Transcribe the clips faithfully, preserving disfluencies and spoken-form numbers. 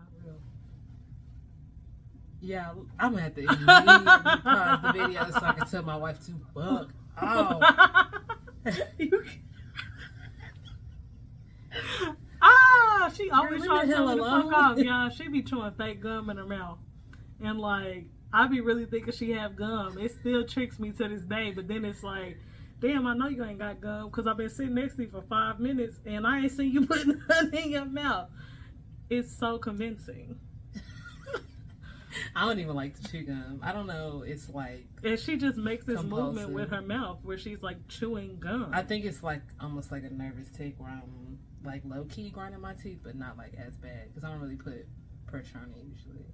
not real. Yeah, I'm gonna have to pause the video so I can tell my wife to fuck off. Ah, she always trying to tell me to fuck off, y'all. She be chewing fake gum in her mouth, and like I be really thinking she have gum. It still tricks me to this day, but then it's like, damn, I know you ain't got gum because I've been sitting next to you for five minutes and I ain't seen you put nothing in your mouth. It's so convincing. I don't even like to chew gum. I don't know. It's like, and she just makes this compulsive movement with her mouth where she's like chewing gum. I think it's like almost like a nervous tick where I'm like low key grinding my teeth, but not like as bad because I don't really put pressure on it usually.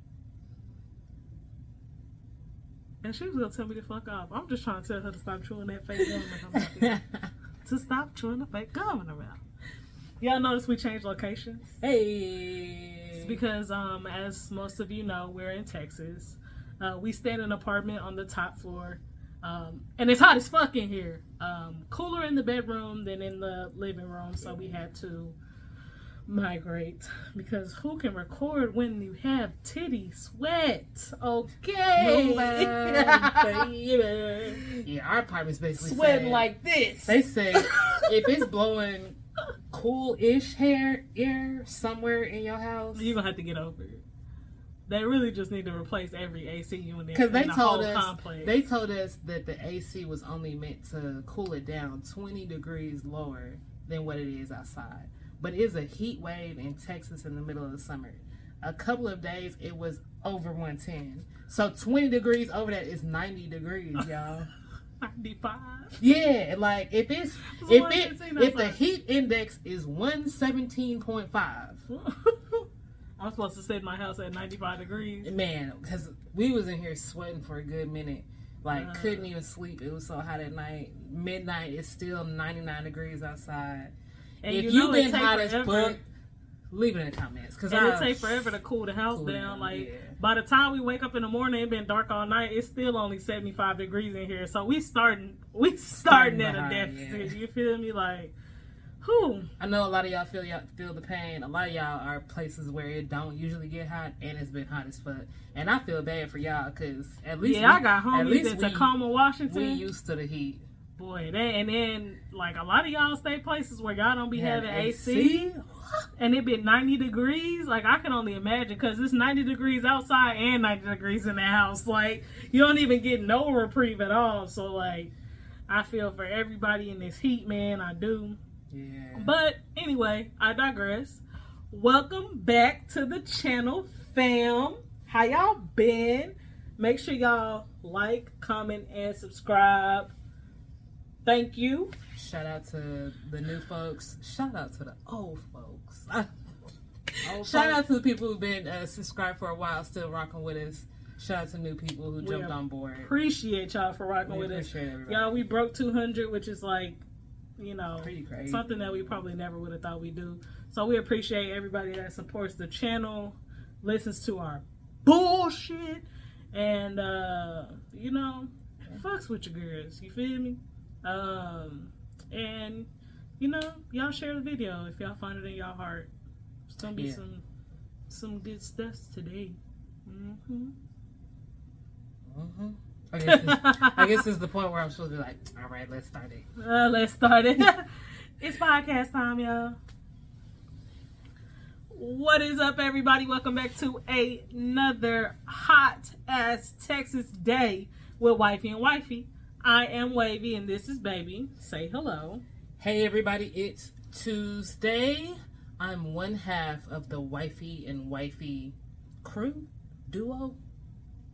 And she was gonna tell me to fuck off. I'm just trying to tell her to stop chewing that fake gum in her mouth. To stop chewing the fake gum in her mouth. Y'all notice we changed locations? Hey. Because um, as most of you know, we're in Texas. Uh, we stay in an apartment on the top floor, um, and it's hot as fuck in here. Um, cooler in the bedroom than in the living room, so we had to migrate because who can record when you have titty sweat? Okay, yeah, our apartment's basically sweating like this. They say if it's blowing cool-ish hair air somewhere in your house, you're gonna have to get over it. They really just need to replace every A C unit because they told us complex. They told us that the A C was only meant to cool it down twenty degrees lower than what it is outside, but it's a heat wave in Texas in the middle of the summer. A couple of days it was over one ten, so twenty degrees over that is ninety degrees, y'all. ninety-five. Yeah, like if it's if it if the heat index is one seventeen point five. I'm supposed to sit in my house at ninety-five degrees. Man, because we was in here sweating for a good minute. Like uh, couldn't even sleep. It was so hot at night. Midnight is still ninety-nine degrees outside. And if you know, you've been hot as fuck, leave it in the comments because it'll take forever to cool the house cool down. down. Like, yeah. By the time we wake up in the morning, it's been dark all night. It's still only seventy-five degrees in here, so we starting we starting at a deficit. Yeah. You feel me? Like, who? I know a lot of y'all feel y'all feel the pain. A lot of y'all are places where it don't usually get hot, and it's been hot as fuck. And I feel bad for y'all because at least yeah, we, I got homies in Tacoma, Washington. We used to the heat. Boy, that, and then, like, a lot of y'all stay places where y'all don't be yeah, having A C, and it be ninety degrees. Like, I can only imagine, because it's ninety degrees outside and ninety degrees in the house. Like, you don't even get no reprieve at all. So, like, I feel for everybody in this heat, man. I do. Yeah. But, anyway, I digress. Welcome back to the channel, fam. How y'all been? Make sure y'all like, comment, and subscribe. Thank you. Shout out to the new folks. Shout out to the old folks. old Shout folks. out to the people who've been uh, subscribed for a while, still rocking with us. Shout out to new people who we jumped on board. Appreciate y'all for rocking we with us. Everybody. Y'all, we broke two hundred, which is like, you know, pretty crazy. Something that we probably never would have thought we'd do. So we appreciate everybody that supports the channel, listens to our bullshit, and, uh, you know, fucks with your girls. You feel me? Um, and, you know, y'all share the video if y'all find it in y'all heart. It's gonna be yeah. some some good stuff today. Mm-hmm. Mm-hmm. I guess this, I guess this is the point where I'm supposed to be like, all right, let's start it. Uh, let's start it. It's podcast time, y'all. What is up, everybody? Welcome back to another hot-ass Texas day with Wifey and Wifey. I am Wavy, and this is Baby. Say hello. Hey, everybody. It's Tuesday. I'm one half of the Wifey and Wifey crew, duo.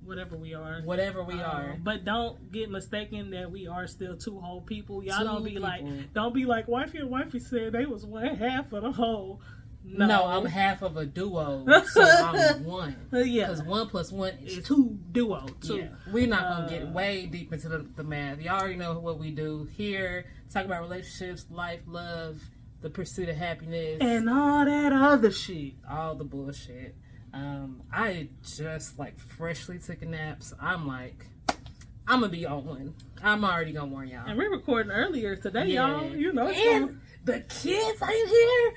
Whatever we are. Whatever we uh, are. But don't get mistaken that we are still two whole people. Y'all two don't be people. like, don't be like, Wifey and Wifey said they was one half of the whole. No, no I'm half of a duo, so I'm one. Yeah. Because one plus one is it's two. Duo, two. Yeah. We're not going to uh, get way deep into the, the math. Y'all already know what we do here. Talk about relationships, life, love, the pursuit of happiness. And all that other shit. All the bullshit. Um, I just, like, freshly took a nap, so I'm like, I'm going to be on one. I'm already going to warn y'all. And we're recording earlier today, yeah. y'all. You know. And gonna... the kids ain't here.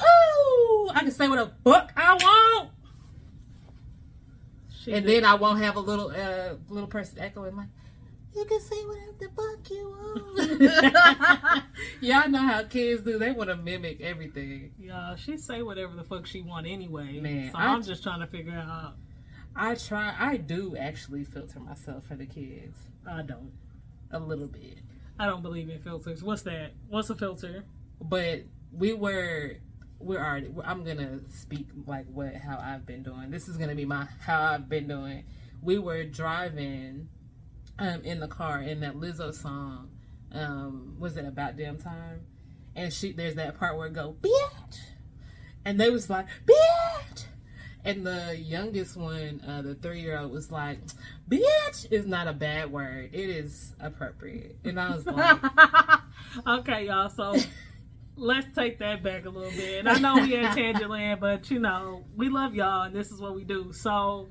Woo! I can say what the fuck I want. She and did. Then I won't have a little uh, little person echoing like, you can say whatever the fuck you want. Y'all know how kids do. They want to mimic everything. Yeah, she say whatever the fuck she want anyway. Man, so I, I'm just trying to figure out. I try. I do actually filter myself for the kids. I don't. A little bit. I don't believe in filters. What's that? What's a filter? But we were... We're already... I'm going to speak like what... How I've been doing. This is going to be my... How I've been doing. We were driving... Um, in the car, and that Lizzo song, um, was it About Damn Time? And she, there's that part where it go, bitch! And they was like, bitch! And the youngest one, uh, the three-year-old was like, bitch is not a bad word. It is appropriate. And I was like... Okay, y'all, so... Let's take that back a little bit. I know we at Tangent Land, but, you know, we love y'all, and this is what we do. So...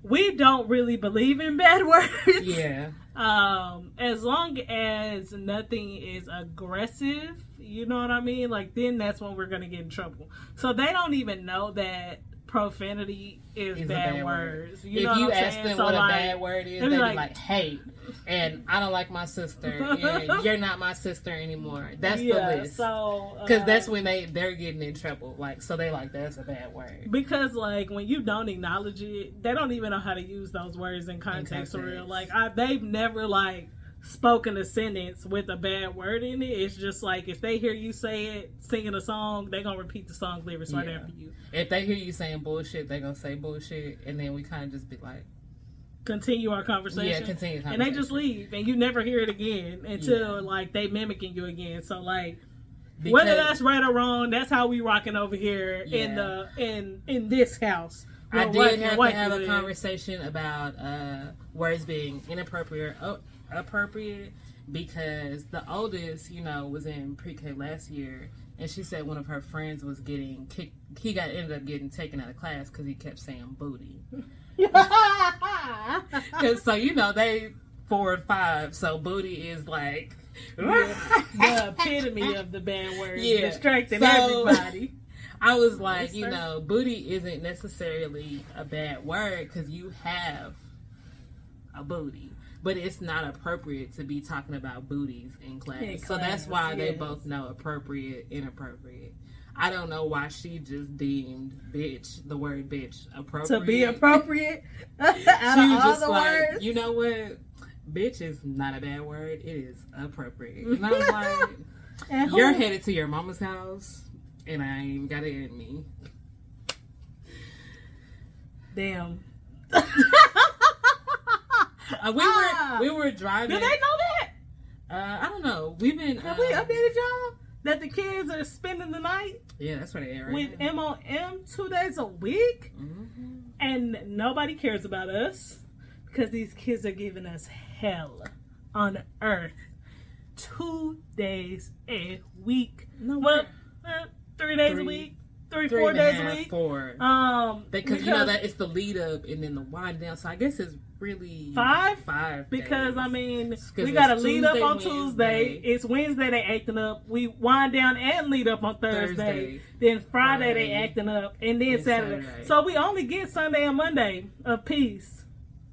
We don't really believe in bad words. Yeah. Um, as long as nothing is aggressive, you know what I mean? Like, then that's when we're going to get in trouble. So they don't even know that profanity is, is bad, bad words. You if know you what I'm ask saying? Them so what like, a bad word is, they be like, like, hate, and I don't like my sister, and you're not my sister anymore. That's yeah, the list. So because uh, that's when they, they're getting in trouble. Like, so they like, that's a bad word. Because, like, when you don't acknowledge it, they don't even know how to use those words in context for real. Like, I, they've never, like, spoken a sentence with a bad word in it. It's just like, if they hear you say it, singing a song, they're going to repeat the song lyrics yeah. right after you. If they hear you saying bullshit, they're going to say bullshit, and then we kind of just be like... Continue our conversation. Yeah, continue conversation. And they just leave, and you never hear it again until, yeah. like, they mimicking you again. So, like, because, whether that's right or wrong, that's how we rocking over here yeah. in the in in this house. I did white, have white to have a conversation about uh, words being inappropriate... Oh, appropriate because the oldest, you know, was in pre-K last year, and she said one of her friends was getting kicked. He got ended up getting taken out of class because he kept saying booty. Cause so you know they four and five, so booty is like yeah, the epitome of the bad word, yeah. distracting so, everybody. I was like, yes, you sir. know, booty isn't necessarily a bad word because you have a booty. But it's not appropriate to be talking about booties in class. In class so that's why yes. they both know appropriate, inappropriate. I don't know why she just deemed bitch, the word bitch, appropriate. To be appropriate? Out she of was all just the like, words? You know what? Bitch is not a bad word. It is appropriate. And I was like, and you're who? headed to your mama's house, and I ain't even got it in me. Damn. Uh, we ah, were we were driving. Do they know that? Uh, I don't know. We've been. Have uh, we updated y'all that the kids are spending the night? Yeah, that's what they are. With right M O M two days a week, mm-hmm. and nobody cares about us because these kids are giving us hell on earth two days a week. No, well, uh, three days three. a week. Three, three four and days and a half, week. Four. Um, because, because you know that it's the lead up and then the wind down. So I guess it's really five. Five. Because days. I mean, we got a lead Tuesday, up on Wednesday. Tuesday. It's Wednesday they acting up. We wind down and lead up on Thursday. Thursday. Then Friday, Friday they acting up, and then and Saturday. Saturday. So we only get Sunday and Monday of peace.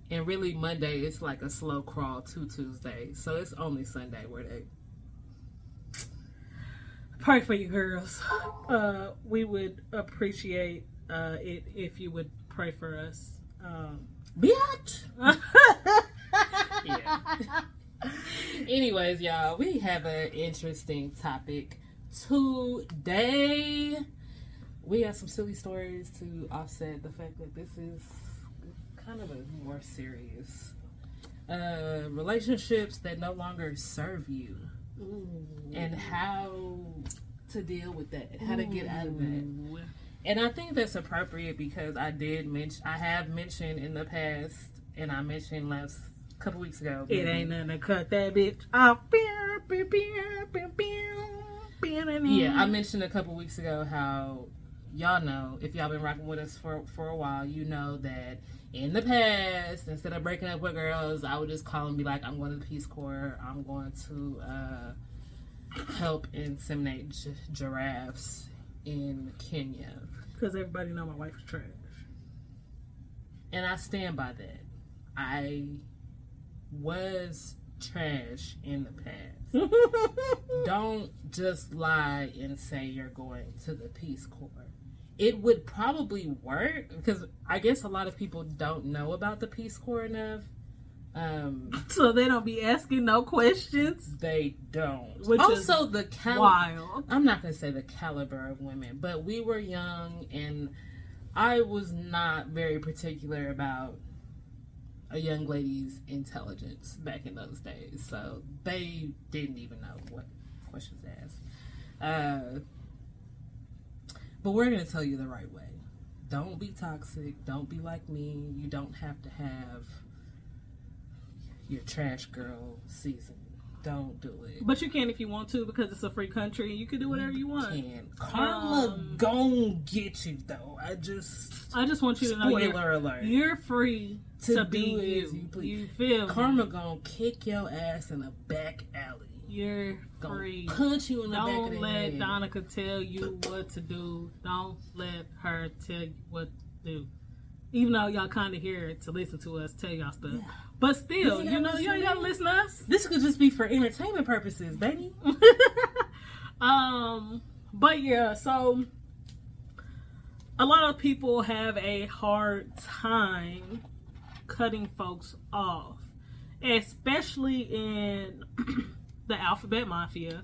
And really Monday it's like a slow crawl to Tuesday. So it's only Sunday where they. Pray for you girls. Uh, we would appreciate uh, it if you would pray for us. Um, Bitch! yeah. Anyways, y'all, we have an interesting topic today. We have some silly stories to offset the fact that this is kind of a more serious uh, relationships that no longer serve you. Ooh. And how to deal with that, how to get out of that. And I think that's appropriate because I did mention, I have mentioned in the past, and I mentioned last couple weeks ago. It maybe, ain't nothing to cut that bitch off. Yeah, I mentioned a couple weeks ago how y'all know, if y'all been rocking with us for, for a while, you know that in the past, instead of breaking up with girls, I would just call and be like, I'm going to the Peace Corps. I'm going to uh, help inseminate gi- giraffes in Kenya. Because everybody know my wife is trash. And I stand by that. I was trash in the past. Don't just lie and say you're going to the Peace Corps. It would probably work, because I guess a lot of people don't know about the Peace Corps enough. Um, so they don't be asking no questions? They don't. Which also, is the cali- wild. I'm not going to say the caliber of women, but we were young, and I was not very particular about a young lady's intelligence back in those days. So they didn't even know what questions to ask. Uh, but we're going to tell you the right way. Don't be toxic. Don't be like me. You don't have to have your trash girl season. Don't do it. But you can if you want to, because it's a free country. You can do whatever you want. You can. Karma um, gon' get you, though. I just... I just want you to know Spoiler alert. You're free to, to be you. you please. You feel Karma me. Gonna kick your ass in a back alley. You're gonna free. Punch you in the Don't back of the head. Don't let Donica tell you what to do. Don't let her tell you what to do. Even though y'all kind of here to listen to us tell y'all stuff. Yeah. But still, you know, you ain't gotta listen to us. This could just be for entertainment purposes, baby. um, but yeah, so a lot of people have a hard time cutting folks off, especially in the alphabet mafia.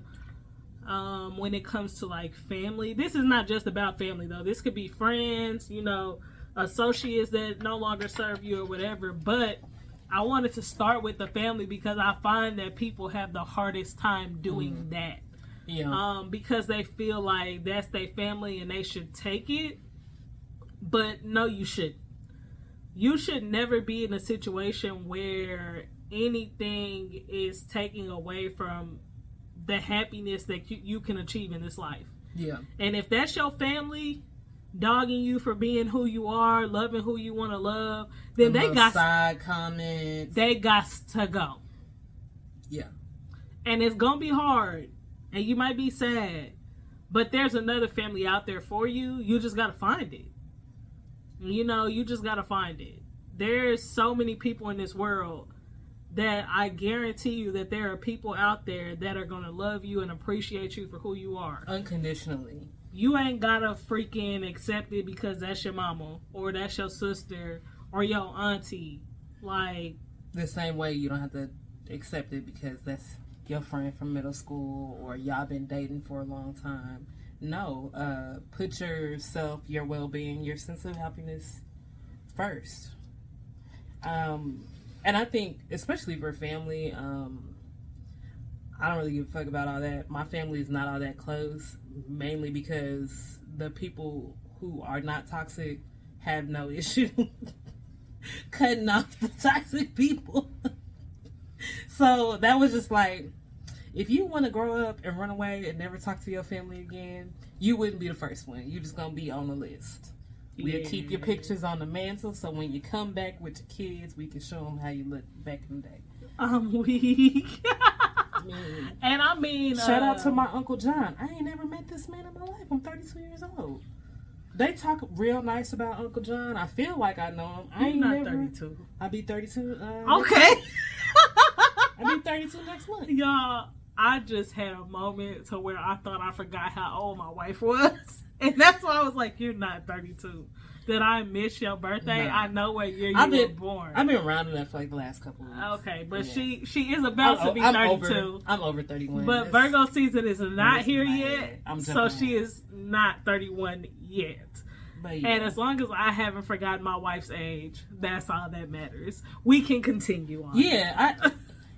Um, when it comes to like family, this is not just about family though. This could be friends, you know, associates that no longer serve you or whatever. But I wanted to start with the family because I find that people have the hardest time doing mm-hmm. that. Yeah. Um, because they feel like that's their family and they should take it. But no, you shouldn't. You should never be in a situation where anything is taking away from the happiness that you, you can achieve in this life. Yeah. And if that's your family dogging you for being who you are, loving who you want to love, then they got side comments. They got to go. Yeah. And it's going to be hard. And you might be sad. But there's another family out there for you. You just got to find it. You know, you just got to find it. There's so many people in this world that I guarantee you that there are people out there that are going to love you and appreciate you for who you are. Unconditionally. You ain't gotta freaking accept it because that's your mama or that's your sister or your auntie. Like, the same way you don't have to accept it because that's your friend from middle school or y'all been dating for a long time. No, uh, put yourself, your well-being, your sense of happiness first. Um, and I think, especially for family, um, I don't really give a fuck about all that. My family is not all that close, mainly because the people who are not toxic have no issue cutting off the toxic people. So that was just like, if you want to grow up and run away and never talk to your family again, you wouldn't be the first one. You're just going to be on the list. We'll yeah. keep your pictures on the mantle so when you come back with your kids, we can show them how you look back in the day. I'm weak. Man. And I mean, shout uh, out to my Uncle John. I ain't never met this man in my life. I'm thirty-two years old. They talk real nice about Uncle John. I feel like I know him. I ain't not never, thirty-two. I'll be thirty-two. Uh, okay. I'll be thirty-two next month. Y'all, I just had a moment to where I thought I forgot how old my wife was. And that's why I was like, you're not thirty-two. Did I miss your birthday? No. I know what year you I've been, were born. I've been rounding up for like the last couple of weeks. Okay, but yeah. she she is about I'm, to be I'm thirty-two. Over, I'm over thirty-one. But it's, Virgo season is not here yet, I'm so she out. Is not thirty-one yet. But yeah. And as long as I haven't forgotten my wife's age, that's all that matters. We can continue on. Yeah, I,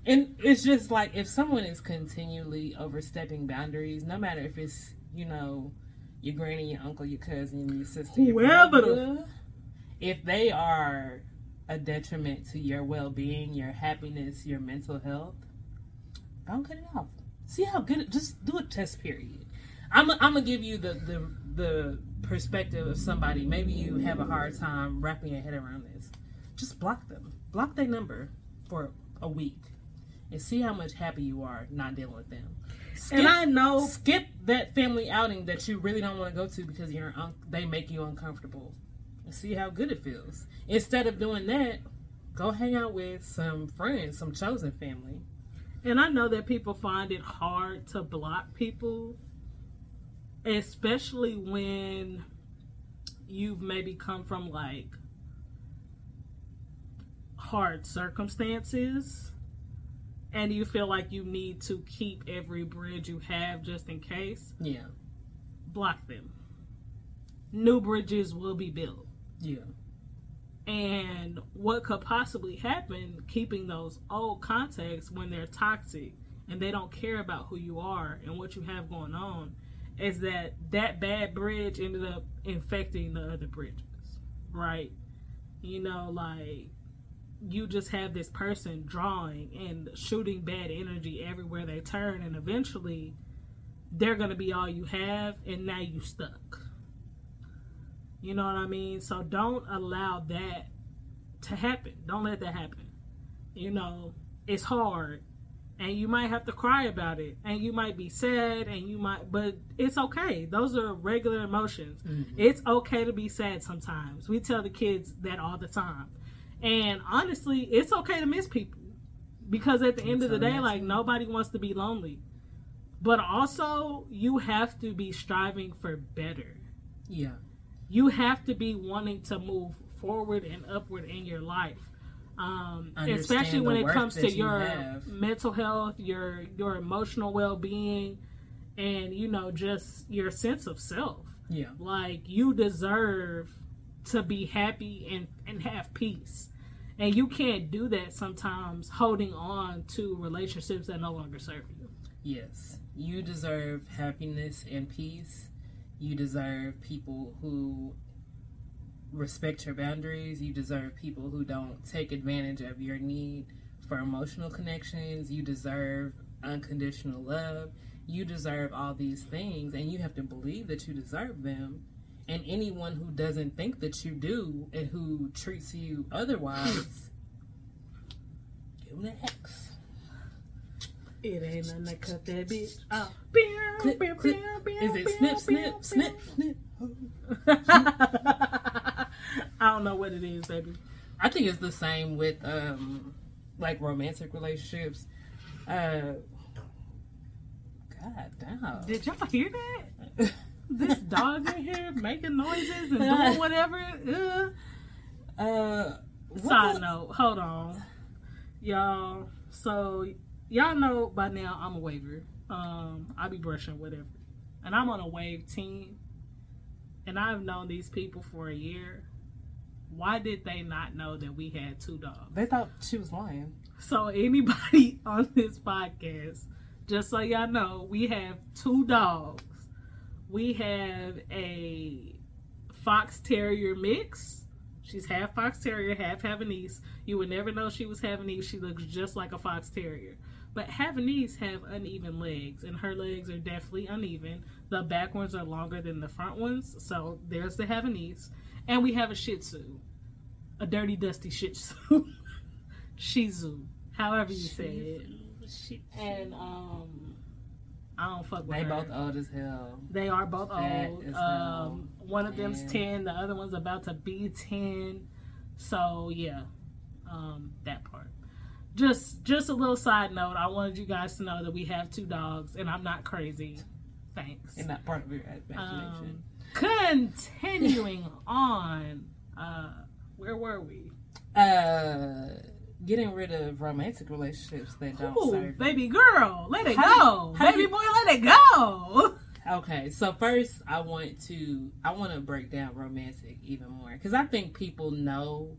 and it's just like if someone is continually overstepping boundaries, no matter if it's, you know, your granny, your uncle, your cousin, your sister, your whoever brother, if they are a detriment to your well-being, your happiness, your mental health, don't cut it off. See how good it, just do a test period. I'm I'm gonna give you the, the the perspective of somebody. Maybe you have a hard time wrapping your head around this. Just block them. Block their number for a week and see how much happy you are not dealing with them. Skip, and I know, skip that family outing that you really don't want to go to because you're un- they make you uncomfortable. and see how good it feels. Instead of doing that, go hang out with some friends, some chosen family. And I know that people find it hard to block people, especially when you've maybe come from like hard circumstances and you feel like you need to keep every bridge you have just in case. Yeah. Block them. New bridges will be built. Yeah. And what could possibly happen keeping those old contacts when they're toxic and they don't care about who you are and what you have going on is that that bad bridge ended up infecting the other bridges, right? You know, like you just have this person drawing and shooting bad energy everywhere they turn, and eventually they're going to be all you have, and now you stuck. You know what I mean? So don't allow that to happen. Don't let that happen. You know, it's hard and you might have to cry about it and you might be sad and you might, but it's okay. Those are regular emotions. Mm-hmm. It's okay to be sad sometimes. We tell the kids that all the time. And honestly, it's okay to miss people because at the end of the day, like nobody wants to be lonely, but also you have to be striving for better. Yeah. You have to be wanting to move forward and upward in your life, um, especially when it comes to your mental health, your your emotional well-being, and, you know, just your sense of self. Yeah. Like, you deserve to be happy and, and have peace. And you can't do that sometimes holding on to relationships that no longer serve you. Yes. You deserve happiness and peace. You deserve people who respect your boundaries. You deserve people who don't take advantage of your need for emotional connections. You deserve unconditional love. You deserve all these things, and you have to believe that you deserve them. And anyone who doesn't think that you do and who treats you otherwise, give them an X. It ain't nothing to cut that bitch off. Clip, clip, clip. Is it snip, snip, snip, snip? I don't know what it is, baby. I think it's the same with, um, like, romantic relationships. Uh, God damn. Did y'all hear that? This dog in here making noises and doing whatever. Uh, uh, what Side the- note. Hold on. Y'all, so... Y'all know by now I'm a waiver. Um, I be brushing whatever. And I'm on a wave team. And I've known these people for a year. Why did they not know that we had two dogs? They thought she was lying. So anybody on this podcast, just so y'all know, we have two dogs. We have a Fox Terrier mix. She's half Fox Terrier, half Havanese. You would never know she was Havanese. She looks just like a Fox Terrier. But Havanese have uneven legs, and her legs are definitely uneven. The back ones are longer than the front ones, so there's the Havanese. And we have a Shih Tzu, a dirty, dusty Shih Tzu, Shih Tzu, however you say it. Shih Tzu. And um, I don't fuck with they her. They both old as hell. They are both Fat old. As um, hell. One of them's and... ten, the other one's about to be ten. So yeah, um, that part. Just just a little side note. I wanted you guys to know that we have two dogs, and I'm not crazy. Thanks. And not part of your imagination. Um, continuing on, uh, where were we? Uh, getting rid of romantic relationships that don't Ooh, serve. Baby girl, let it how, go. How baby you, boy, let it go. Okay, so first I want to I want to break down romantic even more because I think people know.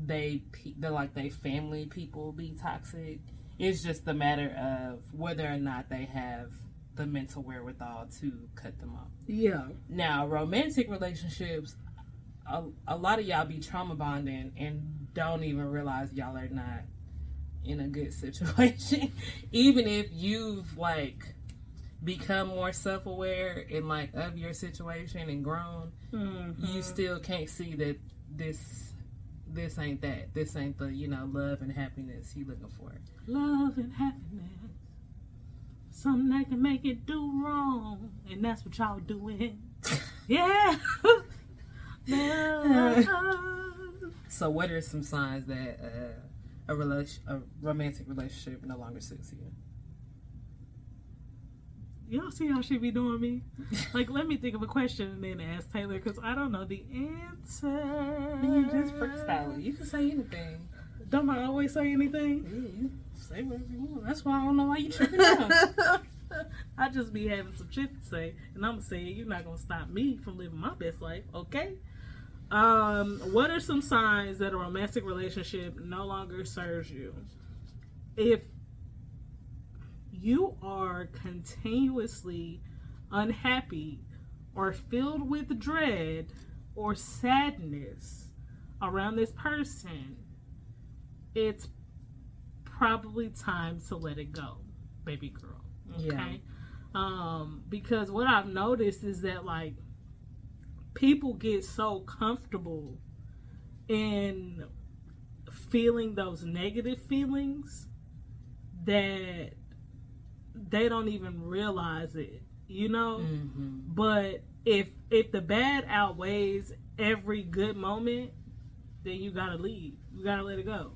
They, they're like they family people be toxic. It's just a matter of whether or not they have the mental wherewithal to cut them off. Yeah. Now, romantic relationships, a, a lot of y'all be trauma bonding and don't even realize y'all are not in a good situation. Even if you've like become more self-aware and like of your situation and grown, mm-hmm. you still can't see that this. This ain't that. This ain't the, you know, love and happiness you looking for. Love and happiness. Something that can make it do wrong. And that's what y'all doing. Yeah. So what are some signs that uh, a, relation, a romantic relationship no longer suits you? Y'all see how she be doing me? Like, let me think of a question and then ask Taylor, because I don't know the answer. You just freestyle. You can say anything. Don't I always say anything? Yeah, say whatever you want. That's why I don't know why you tripping out. I just be having some shit to say, and I'm saying you're not gonna stop me from living my best life, okay? Um, what are some signs that a romantic relationship no longer serves you? If you are continuously unhappy or filled with dread or sadness around this person, it's probably time to let it go, baby girl. Okay? Yeah. Um, because what I've noticed is that, like, people get so comfortable in feeling those negative feelings that they don't even realize it, you know? Mm-hmm. But if if the bad outweighs every good moment, then you gotta leave. You gotta let it go.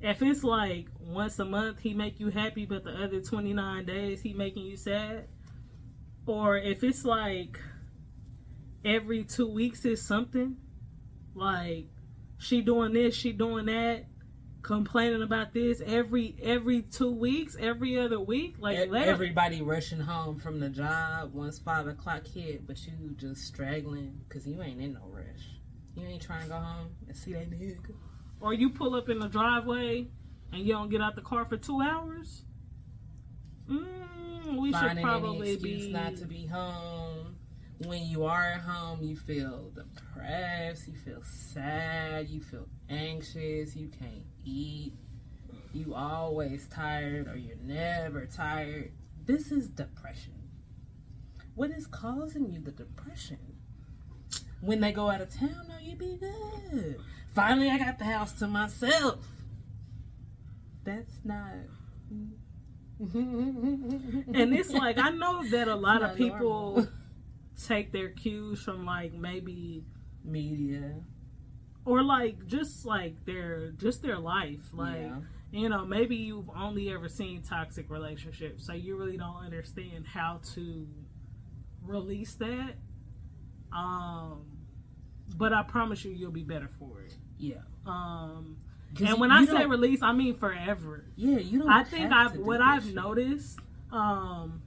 If it's like once a month he make you happy, but the other twenty-nine days he making you sad, or if it's like every two weeks is something, like she doing this, she doing that, complaining about this every every two weeks, every other week, like e- everybody rushing home from the job once five o'clock hit, but you just straggling because you ain't in no rush. You ain't trying to go home and see that nigga. Or you pull up in the driveway and you don't get out the car for two hours. Mm, we Finding should probably an excuse be not to be home. When you are at home, you feel depressed, you feel sad, you feel anxious, you can't eat, you always tired, or you're never tired. This is depression. What is causing you the depression? When they go out of town, though, you be good. Finally, I got the house to myself. That's not... And it's like, I know that a lot of people... Normal. Take their cues from, like, maybe media or like just like their just their life, like, yeah. You know, maybe you've only ever seen toxic relationships, so you really don't understand how to release that, um but I promise you you'll be better for it. Yeah. um and when you, I you say release, I mean forever. Yeah, you don't I think have I've to do what I've shit. noticed um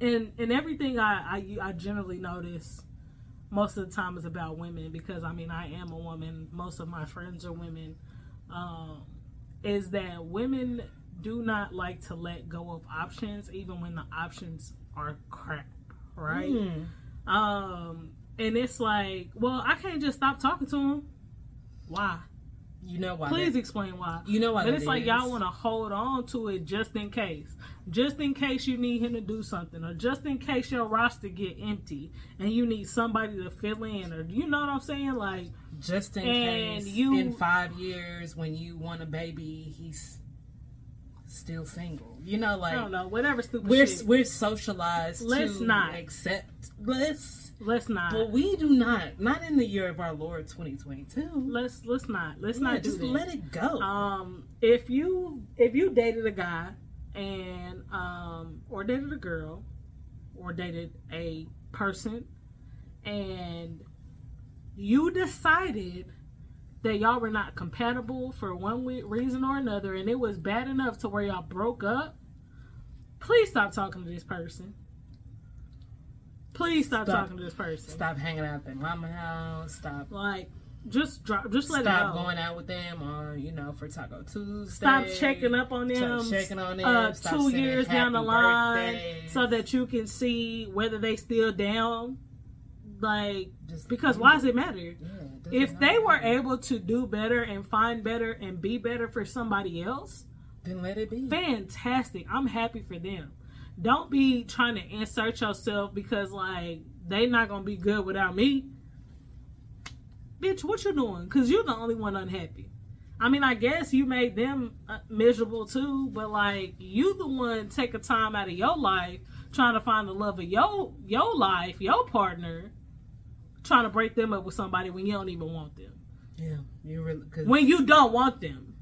And and everything I, I, I generally notice most of the time is about women, because, I mean, I am a woman. Most of my friends are women. Um, is that women do not like to let go of options, even when the options are crap, right? Mm. Um, and it's like, well, I can't just stop talking to him. Why? You know why? Please that, explain why. You know why? But it's like is. y'all want to hold on to it just in case, just in case you need him to do something, or just in case your roster get empty and you need somebody to fill in, or you know what I'm saying? Like, just in case you, in five years when you want a baby, he's still single. You know, like, I don't know, whatever stupid. We're shit. we're socialized. Let's to not accept. Let's. Let's not. But we do not. Not in the year of our Lord twenty twenty-two. Let's let's not. Let's yeah, not do just this. Let it go. Um, if you if you dated a guy and um or dated a girl or dated a person and you decided that y'all were not compatible for one reason or another, and it was bad enough to where y'all broke up, please stop talking to this person. Please stop, stop talking to this person. Stop hanging out at their mama house. Stop. Like, just drop. Just let it go. Stop going out with them on, you know, for Taco Tuesday. Stop checking up on them. Stop checking on them. Uh, stop two years down the line, birthdays. So that you can see whether they still down. Like, just because why does it matter? Yeah, if they were able to do better and find better and be better for somebody else, then let it be. Fantastic. I'm happy for them. Don't be trying to insert yourself because, like, they not going to be good without me. Bitch, what you doing? Because you're the only one unhappy. I mean, I guess you made them miserable, too. But, like, you the one taking time out of your life trying to find the love of your, your life, your partner. trying to break them up with somebody when you don't even want them. Yeah, you really. Cause when you don't want them,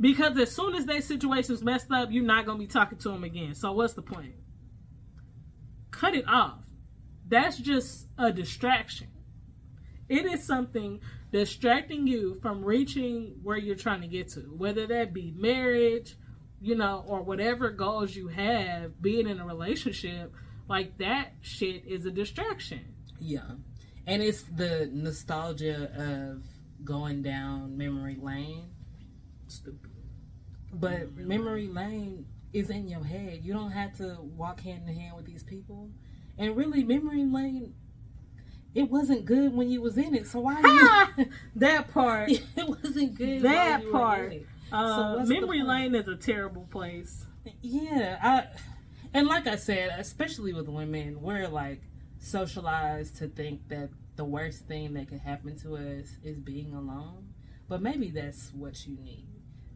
because as soon as their situation's messed up, you're not gonna be talking to them again. So what's the point? Cut it off. That's just a distraction. It is something distracting you from reaching where you're trying to get to, whether that be marriage, you know, or whatever goals you have, being in a relationship. Like, that shit is a distraction. Yeah. And it's the nostalgia of going down memory lane. Stupid. But memory, memory lane. lane is in your head. You don't have to walk hand in hand with these people. And really, memory lane, it wasn't good when you was in it. So why you... That part. It wasn't good That while part. You were in it. Uh, so memory lane is a terrible place. Yeah. I... And like I said, especially with women, we're like socialized to think that the worst thing that could happen to us is being alone. But maybe that's what you need.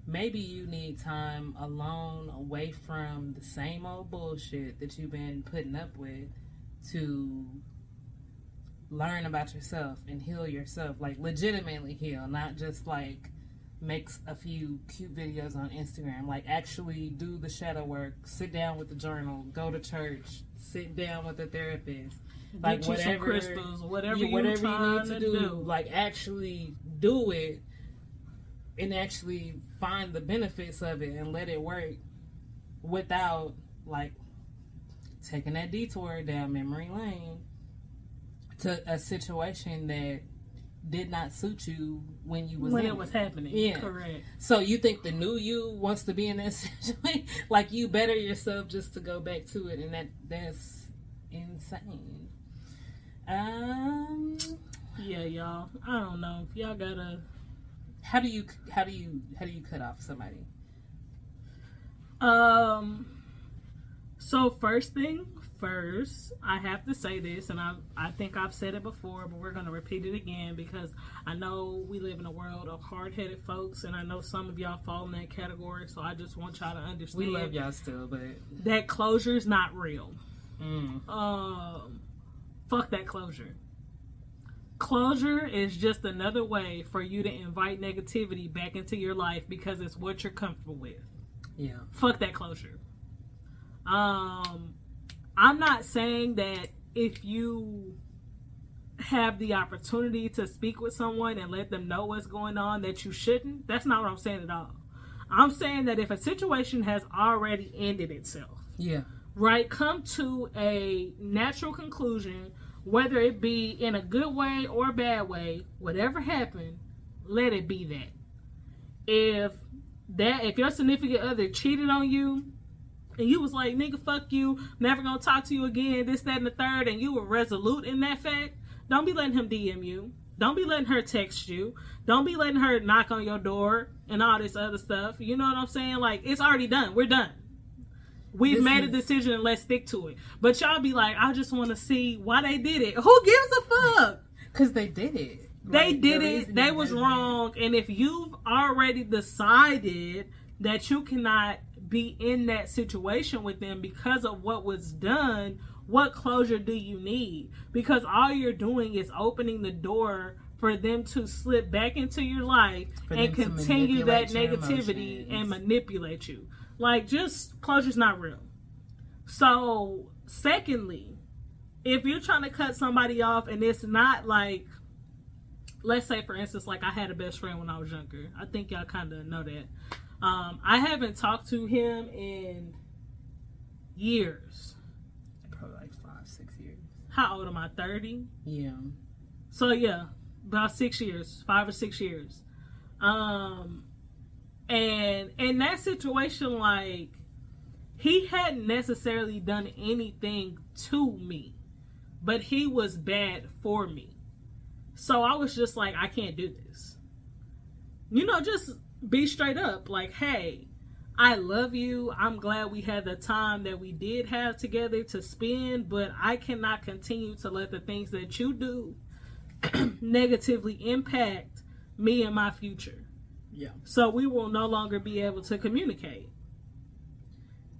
Maybe you need time alone, away from the same old bullshit that you've been putting up with, to learn about yourself and heal yourself. Like, legitimately heal, not just like makes a few cute videos on Instagram. Like, actually do the shadow work, sit down with the journal, go to church, sit down with a therapist, like get whatever, you some crystals, whatever you, whatever you need to, to do, do, like actually do it and actually find the benefits of it and let it work without like taking that detour down memory lane to a situation that did not suit you when you was when in it was it. happening. Yeah, correct. So you think the new you wants to be in that situation? Like, you better yourself just to go back to it, and that that's insane. Um, yeah, y'all. I don't know. Y'all gotta. How do you how do you how do you cut off somebody? Um. So first thing first, I have to say this, and I I think I've said it before, but we're going to repeat it again because I know we live in a world of hard-headed folks, and I know some of y'all fall in that category, so I just want y'all to understand. We love y'all still, but... that closure is not real. Mm. Um, fuck that closure. Closure is just another way for you to invite negativity back into your life because it's what you're comfortable with. Yeah. Fuck that closure. Um, I'm not saying that if you have the opportunity to speak with someone and let them know what's going on that you shouldn't. That's not what I'm saying at all. I'm saying that if a situation has already ended itself, yeah, right, come to a natural conclusion, whether it be in a good way or a bad way, whatever happened, let it be that. If that, if your significant other cheated on you, and you was like, nigga, fuck you, never gonna talk to you again, this, that, and the third, and you were resolute in that fact, don't be letting him D M you. Don't be letting her text you. Don't be letting her knock on your door and all this other stuff. You know what I'm saying? Like, it's already done. We're done. We've this made is- a decision and let's stick to it. But y'all be like, I just want to see why they did it. Who gives a fuck? Because they did it. They like, did the it. They was wrong. And if you've already decided that you cannot be in that situation with them because of what was done, what closure do you need? Because all you're doing is opening the door for them to slip back into your life for and continue that negativity and manipulate you. Like, just closure's not real. So, secondly, if you're trying to cut somebody off and it's not like, let's say for instance, like I had a best friend when I was younger. I think y'all kind of know that. Um, I haven't talked to him in years. Probably like five, six years. How old am I? thirty? Yeah. So, yeah, about six years, five or six years. Um, and in that situation, like, he hadn't necessarily done anything to me, but he was bad for me. So I was just like, I can't do this. You know, just... be straight up like, hey, I love you. I'm glad we had the time that we did have together to spend, but I cannot continue to let the things that you do negatively impact me and my future. Yeah. So we will no longer be able to communicate.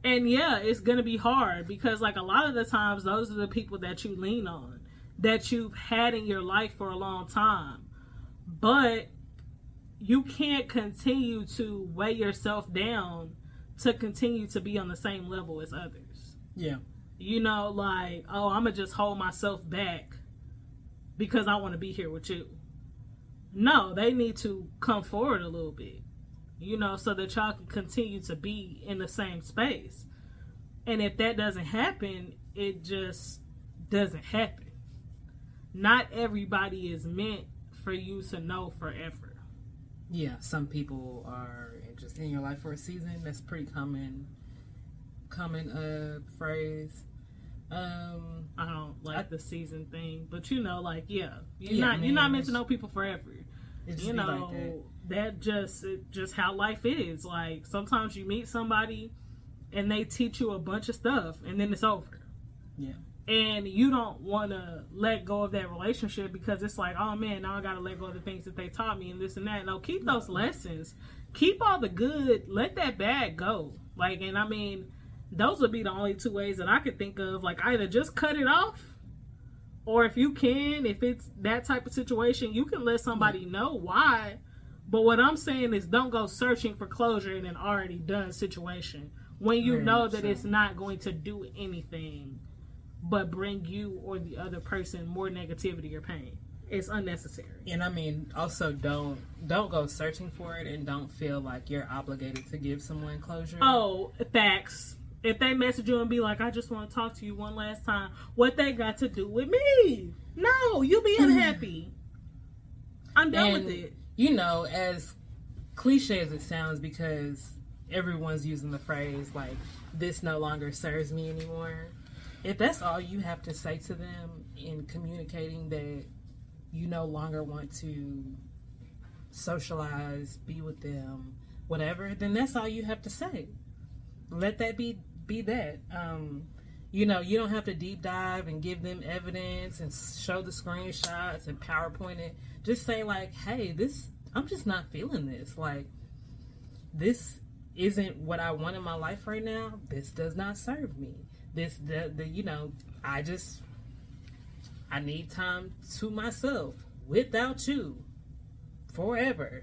And yeah, it's going to be hard because like a lot of the times, those are the people that you lean on. that you've had in your life for a long time. But you can't continue to weigh yourself down to continue to be on the same level as others. Yeah. You know, like, oh, I'm going to just hold myself back because I want to be here with you. No, they need to come forward a little bit, you know, so that y'all can continue to be in the same space. And if that doesn't happen, it just doesn't happen. Not everybody is meant for you to know forever. Yeah, some people are just in your life for a season. That's pretty common, common uh, phrase. Um, I don't like I, the season thing, but you know, like, yeah, you're yeah, not man, you're not meant to know people forever. You know, like that. that just it, just how life is. Like, sometimes you meet somebody and they teach you a bunch of stuff, and then it's over. Yeah. And you don't want to let go of that relationship because it's like, oh man, now I got to let go of the things that they taught me and this and that. No, keep those lessons. Keep all the good. Let that bad go. Like, and I mean, those would be the only two ways that I could think of. Like, either just cut it off, or if you can, if it's that type of situation, you can let somebody know why. But what I'm saying is, don't go searching for closure in an already done situation when you know that it's not going to do anything but bring you or the other person more negativity or pain. It's unnecessary. And I mean, also don't don't go searching for it, and don't feel like you're obligated to give someone closure. Oh, facts. If they message you and be like, I just want to talk to you one last time, what they got to do with me? No, you be unhappy. I'm done and, with it. You know, as cliche as it sounds, because everyone's using the phrase, like, this no longer serves me anymore. If that's all you have to say to them in communicating that you no longer want to socialize, be with them, whatever, then that's all you have to say. Let that be be that. Um, you know, you don't have to deep dive and give them evidence and show the screenshots and PowerPoint it. Just say, like, hey, this, I'm just not feeling this. Like, this isn't what I want in my life right now. This does not serve me. This, the, the, you know, I just, I need time to myself without you forever.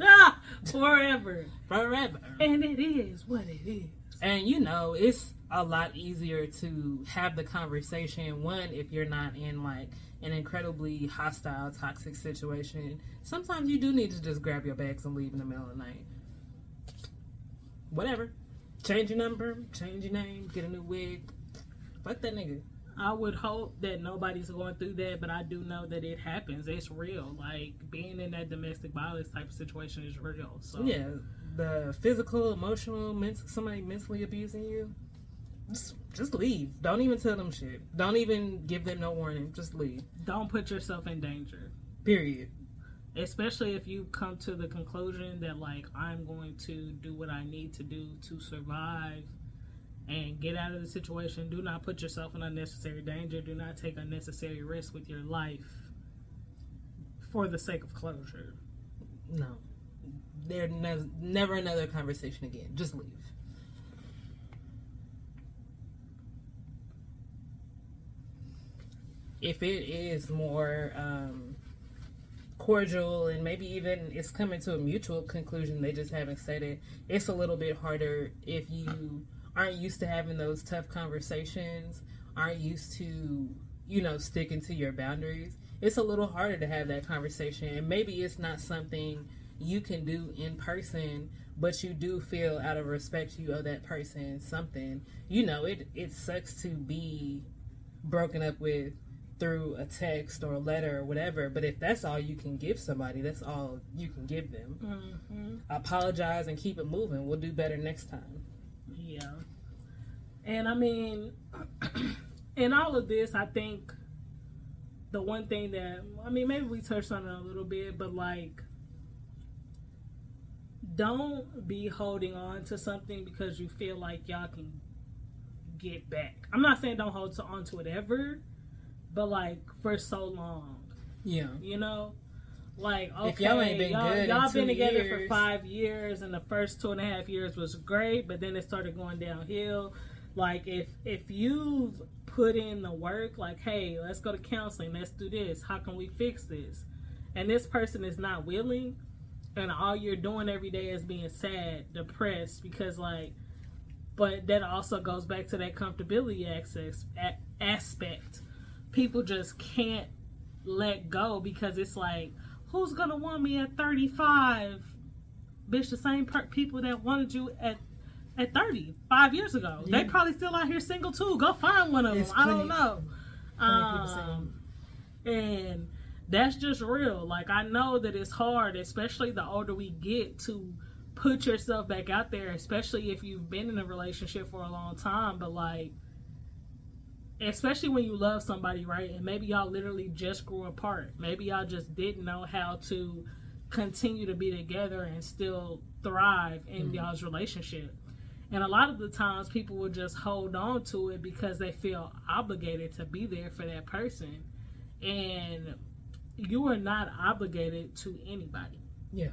Ah, forever. Forever. And it is what it is. And, you know, it's a lot easier to have the conversation, one, if you're not in, like, an incredibly hostile, toxic situation. Sometimes you do need to just grab your bags and leave in the middle of the night. Whatever. Change your number, change your name, get a new wig. Fuck that nigga. I would hope that nobody's going through that, but I do know that it happens. It's real. Like, being in that domestic violence type of situation is real. So yeah, the physical, emotional, mental, somebody mentally abusing you, just, just leave. Don't even tell them shit. Don't even give them no warning. Just leave. Don't put yourself in danger. Period. Especially if you come to the conclusion that, like, I'm going to do what I need to do to survive and get out of the situation. Do not put yourself in unnecessary danger. Do not take unnecessary risks with your life for the sake of closure. No. There's never another conversation again. Just leave. If it is more... Um, cordial, and maybe even it's coming to a mutual conclusion, they just haven't said it, it's a little bit harder if you aren't used to having those tough conversations, aren't used to, you know, sticking to your boundaries. It's a little harder to have that conversation, and maybe it's not something you can do in person, but you do feel, out of respect, you owe that person something. You know, it it sucks to be broken up with through a text or a letter or whatever, but if that's all you can give somebody, that's all you can give them. Mm-hmm. Apologize and keep it moving. We'll do better next time. Yeah. And I mean, in all of this, I think the one thing that, I mean, maybe we touched on it a little bit, but like, don't be holding on to something because you feel like y'all can get back. I'm not saying don't hold on to it ever, but, like, for so long. Yeah. You know? Like, okay, if y'all, ain't been y'all, good y'all been together years. for five years, and the first two and a half years was great, but then it started going downhill. Like, if if you've put in the work, like, hey, let's go to counseling, let's do this, how can we fix this? And this person is not willing, and all you're doing every day is being sad, depressed, because, like, but that also goes back to that comfortability access aspect. People just can't let go because it's like, who's gonna want me at thirty-five? Bitch, the same per- people that wanted you at at thirty, five years ago. Yeah. They probably still out here single too. Go find one of them. It's I don't know. Um, and that's just real. Like, I know that it's hard, especially the older we get, to put yourself back out there, especially if you've been in a relationship for a long time. But, like, especially when you love somebody, right? And maybe y'all literally just grew apart. Maybe y'all just didn't know how to continue to be together and still thrive in mm-hmm. y'all's relationship. And a lot of the times people will just hold on to it because they feel obligated to be there for that person. And you are not obligated to anybody. Yeah.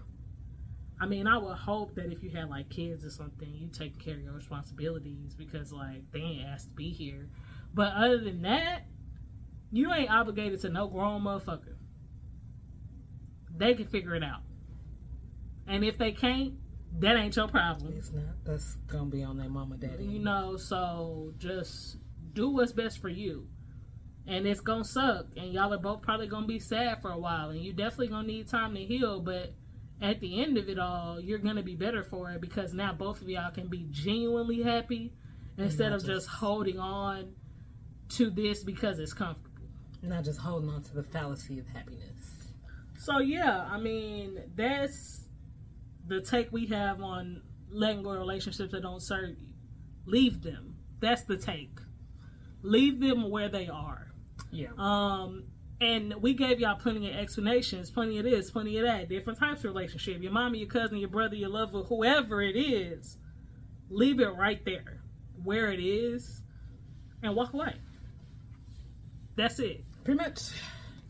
I mean, I would hope that if you had, like, kids or something, you take care of your responsibilities because, like, they ain't asked to be here. But other than that, you ain't obligated to no grown motherfucker. They can figure it out. And if they can't, that ain't your problem. It's not. That's gonna be on their mama, daddy. You know, so just do what's best for you. And it's gonna suck. And y'all are both probably gonna be sad for a while. And you definitely gonna need time to heal. But at the end of it all, you're gonna be better for it because now both of y'all can be genuinely happy instead of just, just holding on to this because it's comfortable. Not just holding on to the fallacy of happiness. So, yeah, I mean, that's the take we have on letting go of relationships that don't serve you. Leave them. That's the take. Leave them where they are. Yeah. Um, and we gave y'all plenty of explanations, plenty of this, plenty of that, different types of relationship. Your mama, your cousin, your brother, your lover, whoever it is, leave it right there where it is and walk away. That's it. Pretty much.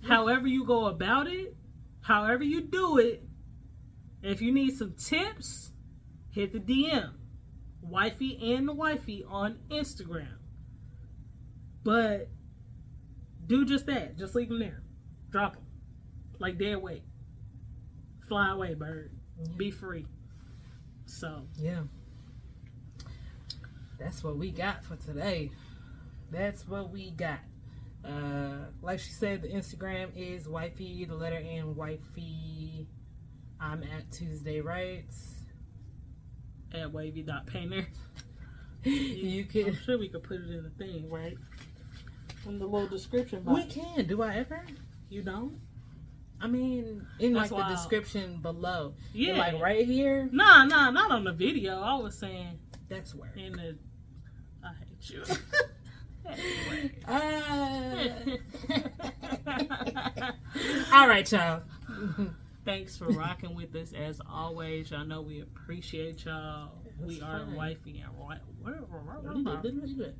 However you go about it, however you do it, if you need some tips, hit the D M. Wifey and Wifey on Instagram. But do just that. Just leave them there. Drop them. Like dead weight. Fly away, bird. Yeah. Be free. So. Yeah. That's what we got for today. That's what we got. Uh, like she said, the Instagram is wifey, the letter N, wifey. I'm at Tuesday Rights. At wavy dot painter. You can. I'm sure we could put it in the thing, right? In the little description box. We can. Do I ever? You don't? I mean, in That's like wild. The description below. Yeah. You're like right here? Nah, nah, not on the video. I was saying. That's work. In the. I hate you. Uh, all right, y'all. Thanks for rocking with us as always. Y'all know we appreciate y'all. That's we are fine. Wifey and what?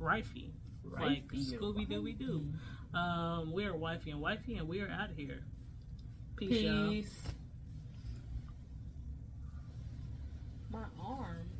Wifey, like Scooby Doo. We do. Um, we are Wifey and Wifey, and we are out of here. Peace, Peace. Y'all. My arm.